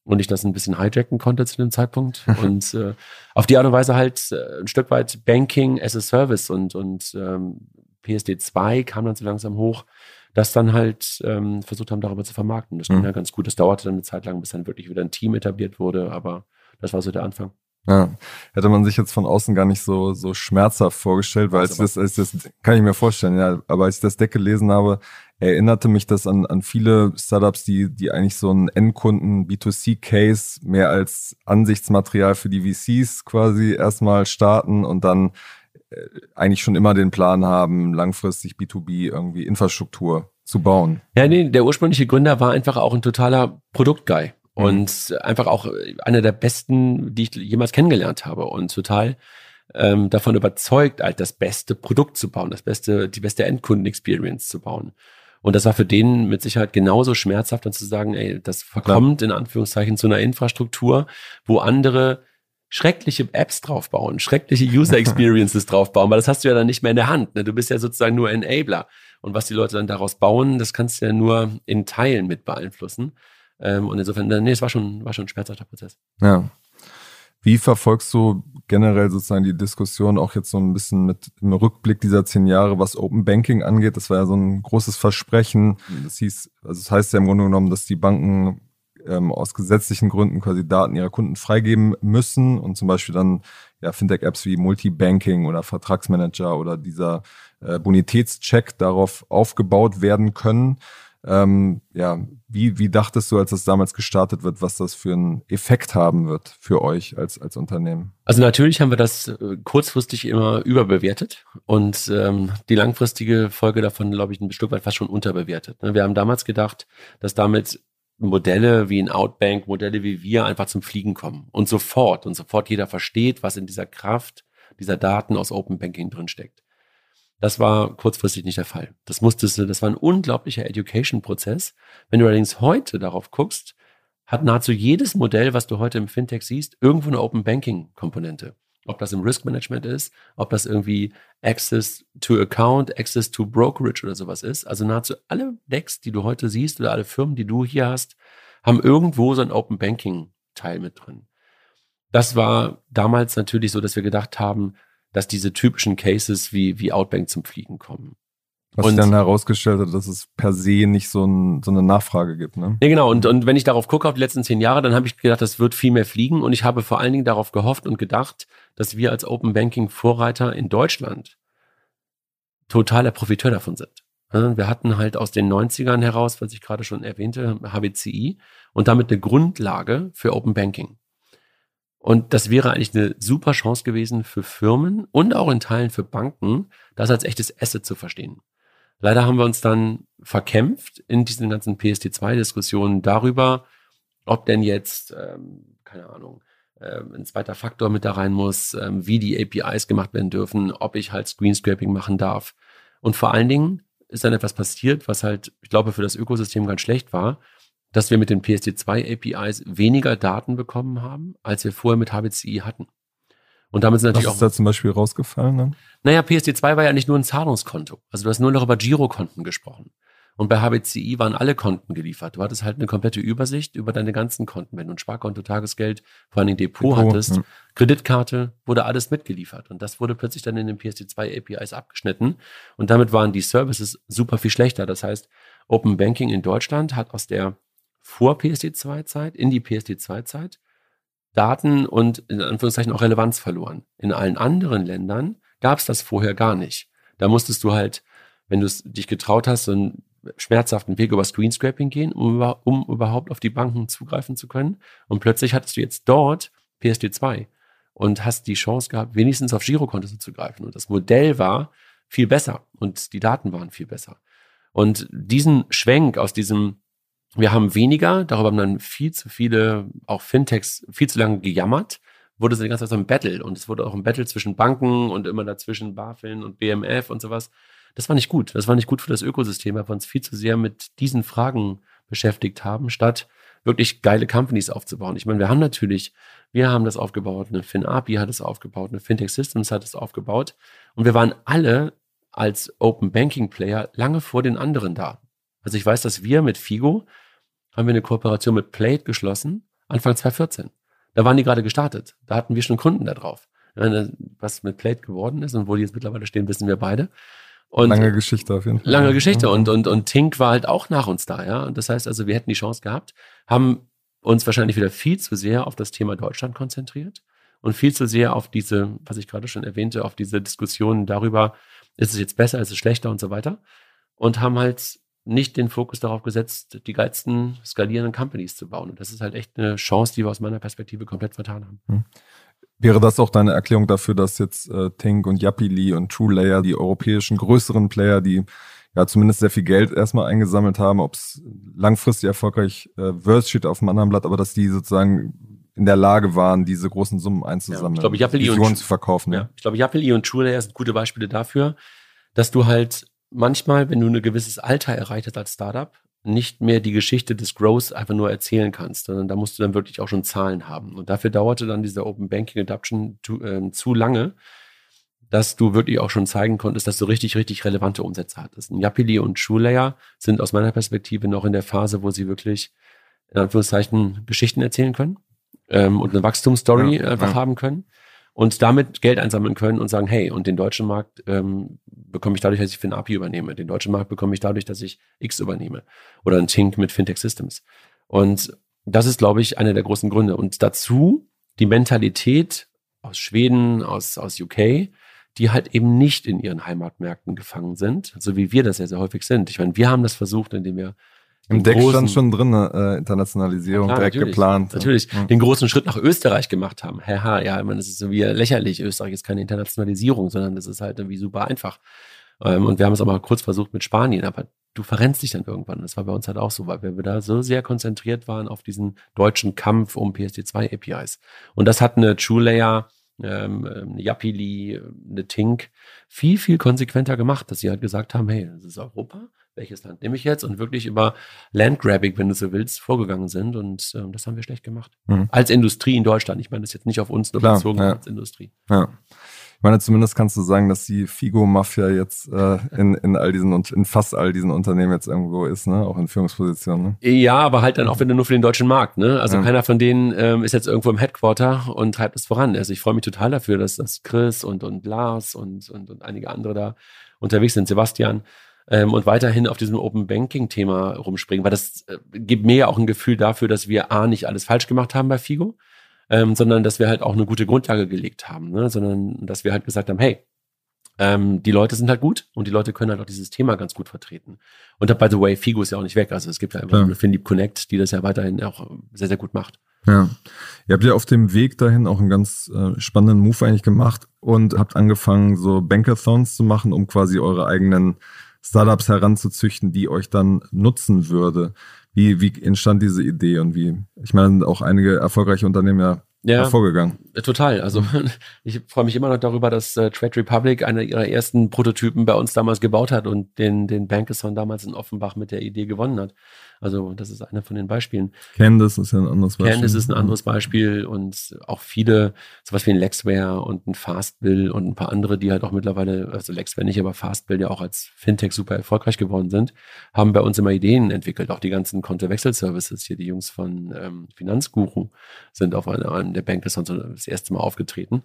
Und ich das ein bisschen hijacken konnte zu dem Zeitpunkt. Und äh, auf die Art und Weise halt äh, ein Stück weit Banking as a Service und, und ähm, P S D zwei kam dann so langsam hoch, dass dann halt ähm, versucht haben, darüber zu vermarkten. Das ging mhm. ja ganz gut. Das dauerte dann eine Zeit lang, bis dann wirklich wieder ein Team etabliert wurde. Aber das war so der Anfang. Ja, hätte man sich jetzt von außen gar nicht so, so schmerzhaft vorgestellt, weil als das, als das, kann ich mir vorstellen, ja, aber als ich das Deck gelesen habe, erinnerte mich das an, an viele Startups, die, die eigentlich so einen Endkunden B to C Case mehr als Ansichtsmaterial für die V Cs quasi erstmal starten und dann eigentlich schon immer den Plan haben, langfristig B to B irgendwie Infrastruktur zu bauen. Ja, nee, der ursprüngliche Gründer war einfach auch ein totaler Produktguy. Und einfach auch einer der besten, die ich jemals kennengelernt habe und total ähm, davon überzeugt, halt das beste Produkt zu bauen, das beste, die beste Endkunden-Experience zu bauen. Und das war für den mit Sicherheit genauso schmerzhaft, dann zu sagen, ey, das verkommt in Anführungszeichen zu einer Infrastruktur, wo andere schreckliche Apps draufbauen, schreckliche User-Experiences draufbauen, weil das hast du ja dann nicht mehr in der Hand. Ne? Du bist ja sozusagen nur Enabler. Und was die Leute dann daraus bauen, das kannst du ja nur in Teilen mit beeinflussen. Und insofern, nee, es war schon, war schon ein schmerzhafter Prozess. Ja. Wie verfolgst du generell sozusagen die Diskussion auch jetzt so ein bisschen mit im Rückblick dieser zehn Jahre, was Open Banking angeht? Das war ja so ein großes Versprechen. Das hieß, also das heißt ja im Grunde genommen, dass die Banken ähm, aus gesetzlichen Gründen quasi Daten ihrer Kunden freigeben müssen und zum Beispiel dann ja, Fintech-Apps wie Multibanking oder Vertragsmanager oder dieser äh, Bonitätscheck darauf aufgebaut werden können. Ähm, ja, wie, wie dachtest du, als das damals gestartet wird, was das für einen Effekt haben wird für euch als, als Unternehmen? Also natürlich haben wir das äh, kurzfristig immer überbewertet und ähm, die langfristige Folge davon, glaube ich, ein Stück weit fast schon unterbewertet. Ne? Wir haben damals gedacht, dass damit Modelle wie ein Outbank, Modelle wie wir einfach zum Fliegen kommen und sofort und sofort jeder versteht, was in dieser Kraft dieser Daten aus Open Banking drinsteckt. Das war kurzfristig nicht der Fall. Das musstest du, das war ein unglaublicher Education-Prozess. Wenn du allerdings heute darauf guckst, hat nahezu jedes Modell, was du heute im Fintech siehst, irgendwo eine Open-Banking-Komponente. Ob das im Risk-Management ist, ob das irgendwie Access to Account, Access to Brokerage oder sowas ist. Also nahezu alle Decks, die du heute siehst oder alle Firmen, die du hier hast, haben irgendwo so einen Open-Banking-Teil mit drin. Das war damals natürlich so, dass wir gedacht haben, dass diese typischen Cases wie, wie Outbank zum Fliegen kommen. Was sich dann herausgestellt hat, dass es per se nicht so, ein, so eine Nachfrage gibt, ne? Ja, genau. Und, und wenn ich darauf gucke, auf die letzten zehn Jahre, dann habe ich gedacht, das wird viel mehr fliegen. Und ich habe vor allen Dingen darauf gehofft und gedacht, dass wir als Open Banking Vorreiter in Deutschland totaler Profiteur davon sind. Wir hatten halt aus den neunzigern heraus, was ich gerade schon erwähnte, H B C I und damit eine Grundlage für Open Banking. Und das wäre eigentlich eine super Chance gewesen für Firmen und auch in Teilen für Banken, das als echtes Asset zu verstehen. Leider haben wir uns dann verkämpft in diesen ganzen P S D zwei Diskussionen darüber, ob denn jetzt, ähm, keine Ahnung, äh, ein zweiter Faktor mit da rein muss, ähm, wie die A P Is gemacht werden dürfen, ob ich halt Screenscraping machen darf. Und vor allen Dingen ist dann etwas passiert, was halt, ich glaube, für das Ökosystem ganz schlecht war, dass wir mit den P S D zwei A P Is weniger Daten bekommen haben, als wir vorher mit H B C I hatten. Und damit sind natürlich auch. Was ist da zum Beispiel rausgefallen dann? Naja, P S D zwei war ja nicht nur ein Zahlungskonto. Also du hast nur noch über Girokonten gesprochen. Und bei H B C I waren alle Konten geliefert. Du hattest halt eine komplette Übersicht über deine ganzen Konten. Wenn du ein Sparkonto, Tagesgeld, vor allem Depot, Depot hattest, ja. Kreditkarte, wurde alles mitgeliefert. Und das wurde plötzlich dann in den P S D zwei A P Is abgeschnitten. Und damit waren die Services super viel schlechter. Das heißt, Open Banking in Deutschland hat aus der Vor-P S D zwei Zeit in die P S D zwei Zeit Daten und in Anführungszeichen auch Relevanz verloren. In allen anderen Ländern gab es das vorher gar nicht. Da musstest du halt, wenn du dich getraut hast, so einen schmerzhaften Weg über Screenscraping gehen, um, um überhaupt auf die Banken zugreifen zu können. Und plötzlich hattest du jetzt dort P S D zwei und hast die Chance gehabt, wenigstens auf Girokonto zuzugreifen. Und das Modell war viel besser und die Daten waren viel besser. Und diesen Schwenk aus diesem Wir haben weniger, darüber haben dann viel zu viele, auch Fintechs, viel zu lange gejammert, wurde es die ganze Zeit so ein Battle. Und es wurde auch ein Battle zwischen Banken und immer dazwischen BaFin und B M F und sowas. Das war nicht gut. Das war nicht gut für das Ökosystem, weil wir uns viel zu sehr mit diesen Fragen beschäftigt haben, statt wirklich geile Companies aufzubauen. Ich meine, wir haben natürlich, wir haben das aufgebaut, eine FinAPI hat es aufgebaut, eine Fintech Systems hat es aufgebaut. Und wir waren alle als Open Banking Player lange vor den anderen da. Also ich weiß, dass wir mit Figo haben wir eine Kooperation mit Plate geschlossen, Anfang zwanzig vierzehn. Da waren die gerade gestartet. Da hatten wir schon Kunden da drauf. Was mit Plate geworden ist und wo die jetzt mittlerweile stehen, wissen wir beide. Und lange Geschichte auf jeden Fall. Lange Geschichte. Und, und, und Tink war halt auch nach uns da. Ja. Und das heißt also, wir hätten die Chance gehabt, haben uns wahrscheinlich wieder viel zu sehr auf das Thema Deutschland konzentriert und viel zu sehr auf diese, was ich gerade schon erwähnte, auf diese Diskussionen darüber, ist es jetzt besser, ist es schlechter und so weiter. Und haben halt nicht den Fokus darauf gesetzt, die geilsten skalierenden Companies zu bauen. Und das ist halt echt eine Chance, die wir aus meiner Perspektive komplett vertan haben. Hm. Wäre das auch deine Erklärung dafür, dass jetzt äh, Tink und Yapily und TrueLayer, die europäischen größeren Player, die ja zumindest sehr viel Geld erstmal eingesammelt haben, ob es langfristig erfolgreich äh, wird, steht auf dem anderen Blatt, aber dass die sozusagen in der Lage waren, diese großen Summen einzusammeln, ja, ich glaube, die Figuren zu verkaufen. Ja. Ja. Ich glaube, Yapily und TrueLayer sind gute Beispiele dafür, dass du halt manchmal, wenn du ein gewisses Alter erreicht hast als Startup, nicht mehr die Geschichte des Growth einfach nur erzählen kannst, sondern da musst du dann wirklich auch schon Zahlen haben. Und dafür dauerte dann diese Open Banking Adoption zu, äh, zu lange, dass du wirklich auch schon zeigen konntest, dass du richtig, richtig relevante Umsätze hattest. Und Yapily und TrueLayer sind aus meiner Perspektive noch in der Phase, wo sie wirklich in Anführungszeichen Geschichten erzählen können ähm, und eine Wachstumsstory ja, einfach ja. haben können. Und damit Geld einsammeln können und sagen, hey, und den deutschen Markt ähm, bekomme ich dadurch, dass ich FinAPI übernehme. Den deutschen Markt bekomme ich dadurch, dass ich X übernehme. Oder ein Tink mit Fintech Systems. Und das ist, glaube ich, einer der großen Gründe. Und dazu die Mentalität aus Schweden, aus, aus U K, die halt eben nicht in ihren Heimatmärkten gefangen sind, so wie wir das ja sehr häufig sind. Ich meine, wir haben das versucht, indem wir im Deck stand schon drin, äh, Internationalisierung, ja, klar, direkt natürlich, geplant. Natürlich, ja. Den großen Schritt nach Österreich gemacht haben. Haha, ja, ich meine, das ist so wie lächerlich. Österreich ist keine Internationalisierung, sondern das ist halt irgendwie super einfach. Ähm, und wir haben es auch mal kurz versucht mit Spanien, aber du verrennst dich dann irgendwann. Das war bei uns halt auch so, weil wir da so sehr konzentriert waren auf diesen deutschen Kampf um P S D zwei A P Is. Und das hat eine TrueLayer, ähm, eine Yapily, eine Tink viel, viel konsequenter gemacht, dass sie halt gesagt haben, hey, das ist Europa. Welches Land nehme ich jetzt? Und wirklich über Landgrabbing, wenn du so willst, vorgegangen sind. Und ähm, das haben wir schlecht gemacht. Mhm. Als Industrie in Deutschland. Ich meine, das ist jetzt nicht auf uns nur Klar, bezogen, ja. als Industrie. Ja. Ich meine, zumindest kannst du sagen, dass die Figo-Mafia jetzt äh, in, in all diesen und in fast all diesen Unternehmen jetzt irgendwo ist, ne? Auch in Führungspositionen. Ne? Ja, aber halt dann auch wenn du nur für den deutschen Markt, ne? Also ja. keiner von denen ähm, ist jetzt irgendwo im Headquarter und treibt es voran. Also ich freue mich total dafür, dass, dass Chris und, und Lars und, und, und einige andere da unterwegs sind, Sebastian. ähm, und weiterhin auf diesem Open Banking Thema rumspringen, weil das äh, gibt mir ja auch ein Gefühl dafür, dass wir A, nicht alles falsch gemacht haben bei Figo, ähm, sondern dass wir halt auch eine gute Grundlage gelegt haben, ne? Sondern dass wir halt gesagt haben, hey, Ähm, die Leute sind halt gut und die Leute können halt auch dieses Thema ganz gut vertreten. Und da, by the way, Figo ist ja auch nicht weg. Also es gibt ja einfach ja. eine FinLeap Connect, die das ja weiterhin auch sehr, sehr gut macht. Ja, ihr habt ja auf dem Weg dahin auch einen ganz äh, spannenden Move eigentlich gemacht und habt angefangen, so Bankathons zu machen, um quasi eure eigenen Startups heranzuzüchten, die euch dann nutzen würde. Wie, wie entstand diese Idee und wie, ich meine, auch einige erfolgreiche Unternehmen ja Ja, vorgegangen. Total. Also mhm. ich freue mich immer noch darüber, dass äh, Trade Republic einer ihrer ersten Prototypen bei uns damals gebaut hat und den, den Bankathon damals in Offenbach mit der Idee gewonnen hat. Also das ist einer von den Beispielen. Candice ist ja ein anderes Beispiel. Candice ist ein anderes Beispiel und auch viele, sowas wie ein Lexware und ein Fastbill und ein paar andere, die halt auch mittlerweile, also Lexware nicht, aber Fastbill, ja auch als Fintech super erfolgreich geworden sind, haben bei uns immer Ideen entwickelt. Auch die ganzen Kontowechselservices hier, die Jungs von ähm, Finanzguru sind auf einem der Bank ist das erste Mal aufgetreten.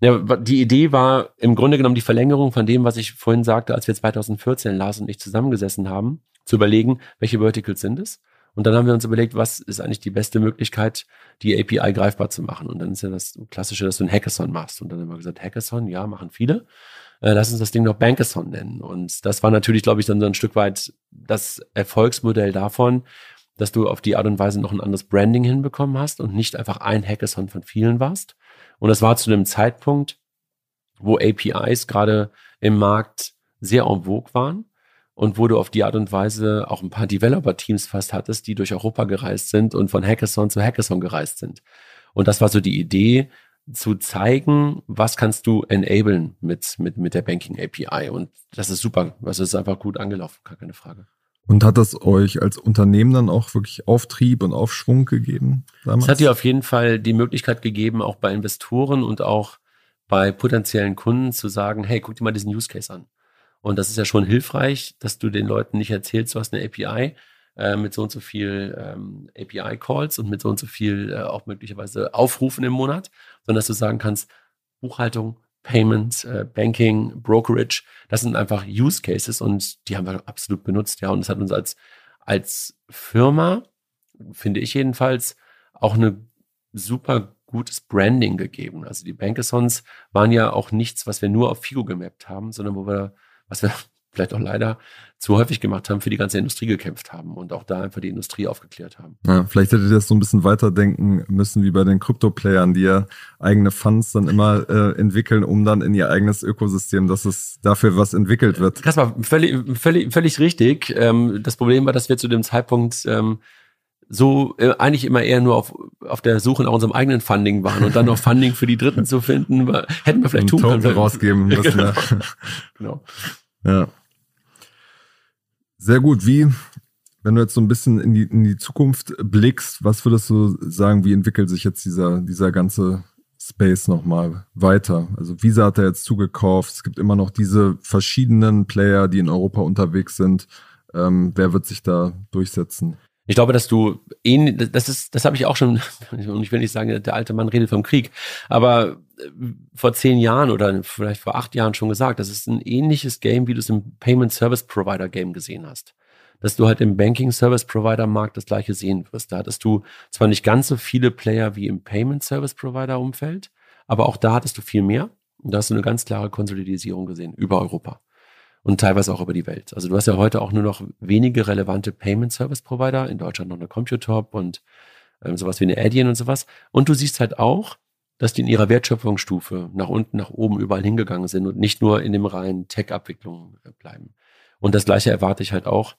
Ja, die Idee war im Grunde genommen die Verlängerung von dem, was ich vorhin sagte, als wir zwanzig vierzehn Lars und ich zusammengesessen haben, zu überlegen, welche Verticals sind es. Und dann haben wir uns überlegt, was ist eigentlich die beste Möglichkeit, die A P I greifbar zu machen. Und dann ist ja das Klassische, dass du einen Hackathon machst. Und dann haben wir gesagt, Hackathon, ja, machen viele. Lass uns das Ding noch Bankathon nennen. Und das war natürlich, glaube ich, dann so ein Stück weit das Erfolgsmodell davon, dass du auf die Art und Weise noch ein anderes Branding hinbekommen hast und nicht einfach ein Hackathon von vielen warst. Und das war zu einem Zeitpunkt, wo A P Is gerade im Markt sehr en vogue waren und wo du auf die Art und Weise auch ein paar Developer-Teams fast hattest, die durch Europa gereist sind und von Hackathon zu Hackathon gereist sind. Und das war so die Idee, zu zeigen, was kannst du enablen mit, mit, mit der Banking-A P I. Und das ist super, das ist einfach gut angelaufen, gar keine Frage. Und hat das euch als Unternehmen dann auch wirklich Auftrieb und Aufschwung gegeben damals? Es hat dir auf jeden Fall die Möglichkeit gegeben, auch bei Investoren und auch bei potenziellen Kunden zu sagen, hey, guck dir mal diesen Use Case an. Und das ist ja schon hilfreich, dass du den Leuten nicht erzählst, du hast eine A P I äh, mit so und so viel ähm, A P I-Calls und mit so und so viel äh, auch möglicherweise Aufrufen im Monat, sondern dass du sagen kannst, Buchhaltung, Payments, äh, Banking, Brokerage, das sind einfach Use Cases und die haben wir absolut benutzt, ja, und das hat uns als, als Firma, finde ich jedenfalls, auch eine super gutes Branding gegeben. Also die Bankathons waren ja auch nichts, was wir nur auf Figo gemappt haben, sondern wo wir, was wir vielleicht auch leider zu häufig gemacht haben, für die ganze Industrie gekämpft haben und auch da einfach die Industrie aufgeklärt haben. Ja, vielleicht hättet ihr das so ein bisschen weiterdenken müssen wie bei den Krypto-Playern, die ja eigene Funds dann immer äh, entwickeln, um dann in ihr eigenes Ökosystem, dass es dafür was entwickelt wird. Kaspar, völlig, völlig, völlig richtig. Ähm, das Problem war, dass wir zu dem Zeitpunkt ähm, so äh, eigentlich immer eher nur auf, auf der Suche nach unserem eigenen Funding waren und dann noch Funding für die Dritten zu finden, war, hätten wir vielleicht tun können. Rausgeben müssen. Ja. Genau. Ja. Sehr gut. Wie, wenn du jetzt so ein bisschen in die, in die Zukunft blickst, was würdest du sagen, wie entwickelt sich jetzt dieser, dieser ganze Space nochmal weiter? Also Visa hat er jetzt zugekauft, es gibt immer noch diese verschiedenen Player, die in Europa unterwegs sind. Ähm, wer wird sich da durchsetzen? Ich glaube, dass du, das ist, das habe ich auch schon, und ich will nicht sagen, der alte Mann redet vom Krieg, aber vor zehn Jahren oder vielleicht vor acht Jahren schon gesagt, das ist ein ähnliches Game, wie du es im Payment Service Provider Game gesehen hast. Dass du halt im Banking Service Provider Markt das Gleiche sehen wirst. Da hattest du zwar nicht ganz so viele Player wie im Payment Service Provider Umfeld, aber auch da hattest du viel mehr. Und da hast du eine ganz klare Konsolidierung gesehen über Europa. Und teilweise auch über die Welt. Also du hast ja heute auch nur noch wenige relevante Payment-Service-Provider, in Deutschland noch eine Computop und ähm, sowas wie eine Adyen und sowas. Und du siehst halt auch, dass die in ihrer Wertschöpfungsstufe nach unten, nach oben überall hingegangen sind und nicht nur in dem reinen Tech-Abwicklungen bleiben. Und das Gleiche erwarte ich halt auch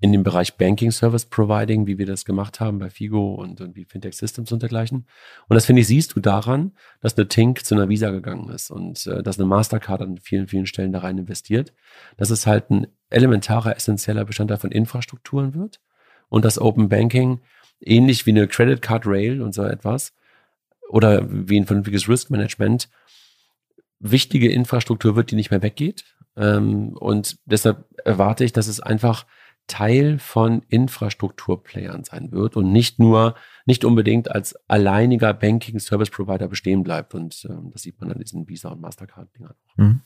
in dem Bereich Banking-Service-Providing, wie wir das gemacht haben bei Figo und irgendwie Fintech Systems und dergleichen. Und das, finde ich, siehst du daran, dass eine Tink zu einer Visa gegangen ist und äh, dass eine Mastercard an vielen, vielen Stellen da rein investiert. Dass es halt ein elementarer, essentieller Bestandteil von Infrastrukturen wird und dass Open Banking ähnlich wie eine Credit Card Rail und so etwas oder wie ein vernünftiges Risk Management wichtige Infrastruktur wird, die nicht mehr weggeht. Ähm, und deshalb erwarte ich, dass es einfach Teil von Infrastrukturplayern sein wird und nicht nur, nicht unbedingt als alleiniger Banking-Service-Provider bestehen bleibt. Und ähm, das sieht man an diesen Visa- und Mastercard-Dingern. Mhm.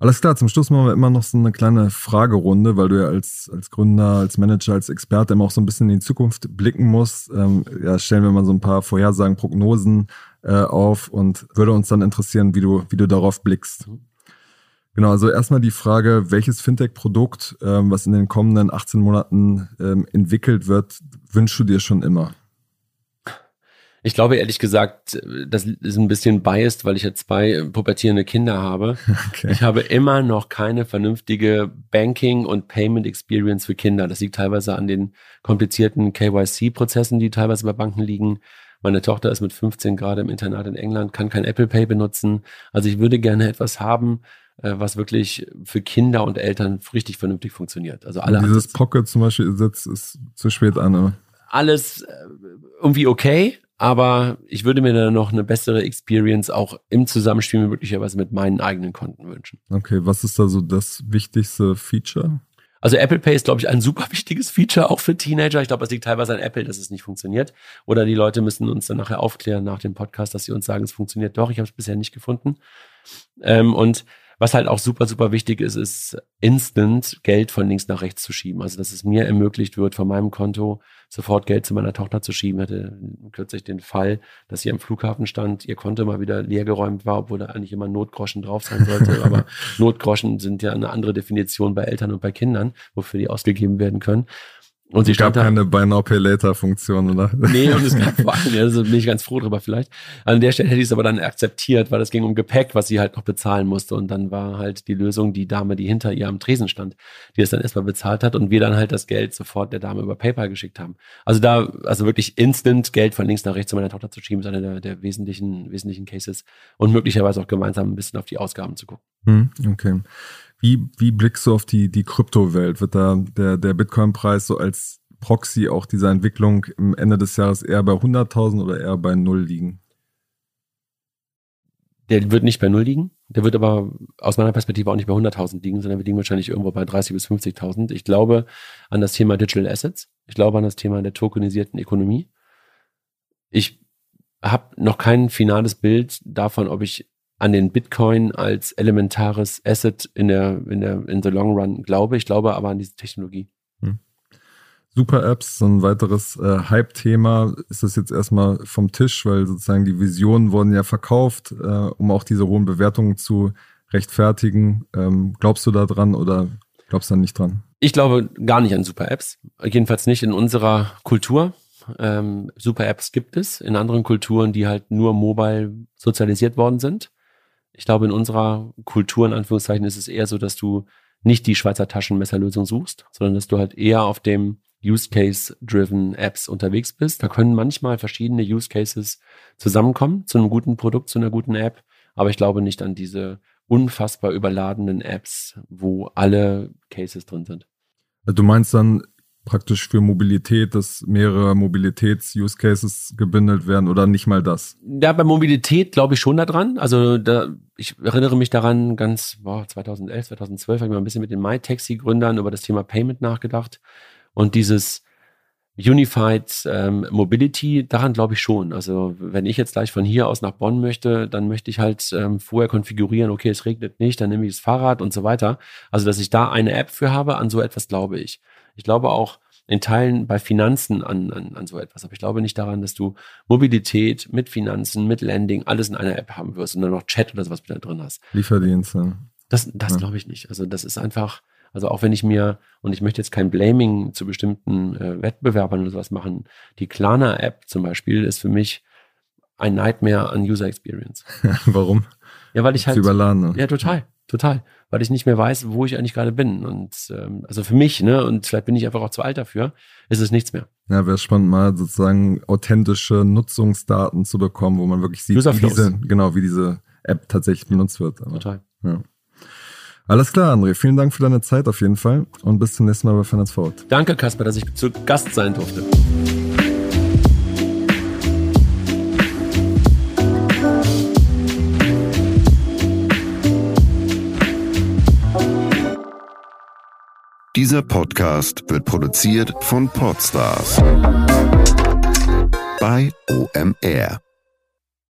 Alles klar, zum Schluss machen wir immer noch so eine kleine Fragerunde, weil du ja als, als Gründer, als Manager, als Experte immer auch so ein bisschen in die Zukunft blicken musst. Ähm, ja, stellen wir mal so ein paar Vorhersagen, Prognosen äh, auf und würde uns dann interessieren, wie du, wie du darauf blickst. Genau, also erstmal die Frage, welches Fintech-Produkt, ähm, was in den kommenden achtzehn Monaten ähm, entwickelt wird, wünschst du dir schon immer? Ich glaube, ehrlich gesagt, das ist ein bisschen biased, weil ich ja zwei pubertierende Kinder habe. Okay. Ich habe immer noch keine vernünftige Banking- und Payment-Experience für Kinder. Das liegt teilweise an den komplizierten K Y C-Prozessen, die teilweise bei Banken liegen. Meine Tochter ist mit fünfzehn gerade im Internat in England, kann kein Apple Pay benutzen. Also ich würde gerne etwas haben, was wirklich für Kinder und Eltern richtig vernünftig funktioniert. Also alle Dieses Ansätze. Pocket zum Beispiel sitzt ist zu spät an. Oder? Alles irgendwie okay. Aber ich würde mir da noch eine bessere Experience auch im Zusammenspiel möglicherweise mit meinen eigenen Konten wünschen. Okay, was ist da so das wichtigste Feature? Also Apple Pay ist, glaube ich, ein super wichtiges Feature auch für Teenager. Ich glaube, es liegt teilweise an Apple, dass es nicht funktioniert. Oder die Leute müssen uns dann nachher aufklären nach dem Podcast, dass sie uns sagen, es funktioniert doch. Ich habe es bisher nicht gefunden. Ähm, und was halt auch super, super wichtig ist, ist instant Geld von links nach rechts zu schieben. Also, dass es mir ermöglicht wird, von meinem Konto sofort Geld zu meiner Tochter zu schieben. Ich hatte kürzlich den Fall, dass sie am Flughafen stand, ihr Konto mal wieder leergeräumt war, obwohl da eigentlich immer Notgroschen drauf sein sollte. Aber Notgroschen sind ja eine andere Definition bei Eltern und bei Kindern, wofür die ausgegeben werden können. Und sie es gab keine Buy Now Pay Later Funktion, oder? Nee, und es gab vor allem, ja, da bin ich ganz froh drüber vielleicht. An der Stelle hätte ich es aber dann akzeptiert, weil es ging um Gepäck, was sie halt noch bezahlen musste. Und dann war halt die Lösung, die Dame, die hinter ihr am Tresen stand, die es dann erstmal bezahlt hat und wir dann halt das Geld sofort der Dame über PayPal geschickt haben. Also da, also wirklich instant Geld von links nach rechts zu meiner Tochter zu schieben, ist einer der, der wesentlichen, wesentlichen Cases und möglicherweise auch gemeinsam ein bisschen auf die Ausgaben zu gucken. Hm, okay. Wie, wie blickst du auf die, die Kryptowelt? Wird da der, der Bitcoin-Preis so als Proxy auch dieser Entwicklung am Ende des Jahres eher bei hunderttausend oder eher bei null liegen? Der wird nicht bei null liegen. Der wird aber aus meiner Perspektive auch nicht bei hunderttausend liegen, sondern wir liegen wahrscheinlich irgendwo bei dreißigtausend bis fünfzigtausend. Ich glaube an das Thema Digital Assets. Ich glaube an das Thema der tokenisierten Ökonomie. Ich habe noch kein finales Bild davon, ob ich an den Bitcoin als elementares Asset in der, in der, in the long run glaube. Ich glaube aber an diese Technologie. Hm. Super-Apps, so ein weiteres äh, Hype-Thema. Ist das jetzt erstmal vom Tisch, weil sozusagen die Visionen wurden ja verkauft, äh, um auch diese hohen Bewertungen zu rechtfertigen. Ähm, glaubst du da dran oder glaubst du da nicht dran? Ich glaube gar nicht an Super-Apps. Jedenfalls nicht in unserer Kultur. Ähm, Super-Apps gibt es in anderen Kulturen, die halt nur mobile sozialisiert worden sind. Ich glaube, in unserer Kultur, in Anführungszeichen, ist es eher so, dass du nicht die Schweizer Taschenmesserlösung suchst, sondern dass du halt eher auf dem Use-Case-driven Apps unterwegs bist. Da können manchmal verschiedene Use-Cases zusammenkommen zu einem guten Produkt, zu einer guten App. Aber ich glaube nicht an diese unfassbar überladenen Apps, wo alle Cases drin sind. Du meinst dann praktisch für Mobilität, dass mehrere Mobilitäts-Use-Cases gebündelt werden oder nicht mal das? Ja, bei Mobilität glaube ich schon daran. Also da, ich erinnere mich daran, ganz boah, zweitausendelf, zweitausendzwölf habe ich mal ein bisschen mit den MyTaxi-Gründern über das Thema Payment nachgedacht. Und dieses Unified ähm, Mobility, daran glaube ich schon. Also wenn ich jetzt gleich von hier aus nach Bonn möchte, dann möchte ich halt ähm, vorher konfigurieren, okay, es regnet nicht, dann nehme ich das Fahrrad und so weiter. Also dass ich da eine App für habe, an so etwas glaube ich. Ich glaube auch in Teilen bei Finanzen an, an, an so etwas. Aber ich glaube nicht daran, dass du Mobilität mit Finanzen, mit Lending, alles in einer App haben wirst und dann noch Chat oder sowas mit da drin hast. Lieferdienste. Das, das ja. glaube ich nicht. Also das ist einfach, also auch wenn ich mir, und ich möchte jetzt kein Blaming zu bestimmten äh, Wettbewerbern oder sowas machen, die Klarna-App zum Beispiel ist für mich ein Nightmare an User Experience. Warum? Ja, weil ich halt... Überladen. Ja, total. Total, weil ich nicht mehr weiß, wo ich eigentlich gerade bin. Und ähm, also für mich, ne, und vielleicht bin ich einfach auch zu alt dafür, ist es nichts mehr. Ja, wäre spannend, mal sozusagen authentische Nutzungsdaten zu bekommen, wo man wirklich sieht, wie diese, genau, wie diese App tatsächlich benutzt wird. Aber, total. Ja. Alles klar, André. Vielen Dank für deine Zeit auf jeden Fall und bis zum nächsten Mal bei Finance Forward. Danke, Kaspar, dass ich zu Gast sein durfte. Dieser Podcast wird produziert von Podstars bei O M R.